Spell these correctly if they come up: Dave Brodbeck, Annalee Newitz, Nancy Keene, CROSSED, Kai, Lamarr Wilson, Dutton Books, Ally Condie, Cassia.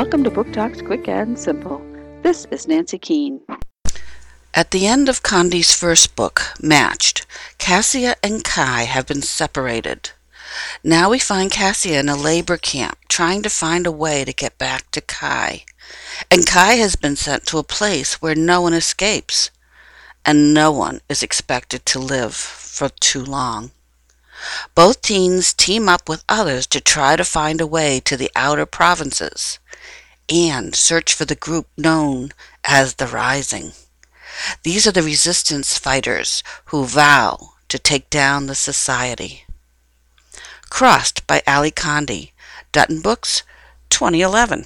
Welcome to Book Talks Quick and Simple. This is Nancy Keene. At the end of Condie's first book, Matched, Cassia and Kai have been separated. Now we find Cassia in a labor camp, trying to find a way to get back to Kai. And Kai has been sent to a place where no one escapes, and no one is expected to live for too long. Both teens team up with others to try to find a way to the outer provinces and search for the group known as the Rising. These are the resistance fighters who vow to take down the society. Crossed by Ally Condie, Dutton Books, 2011.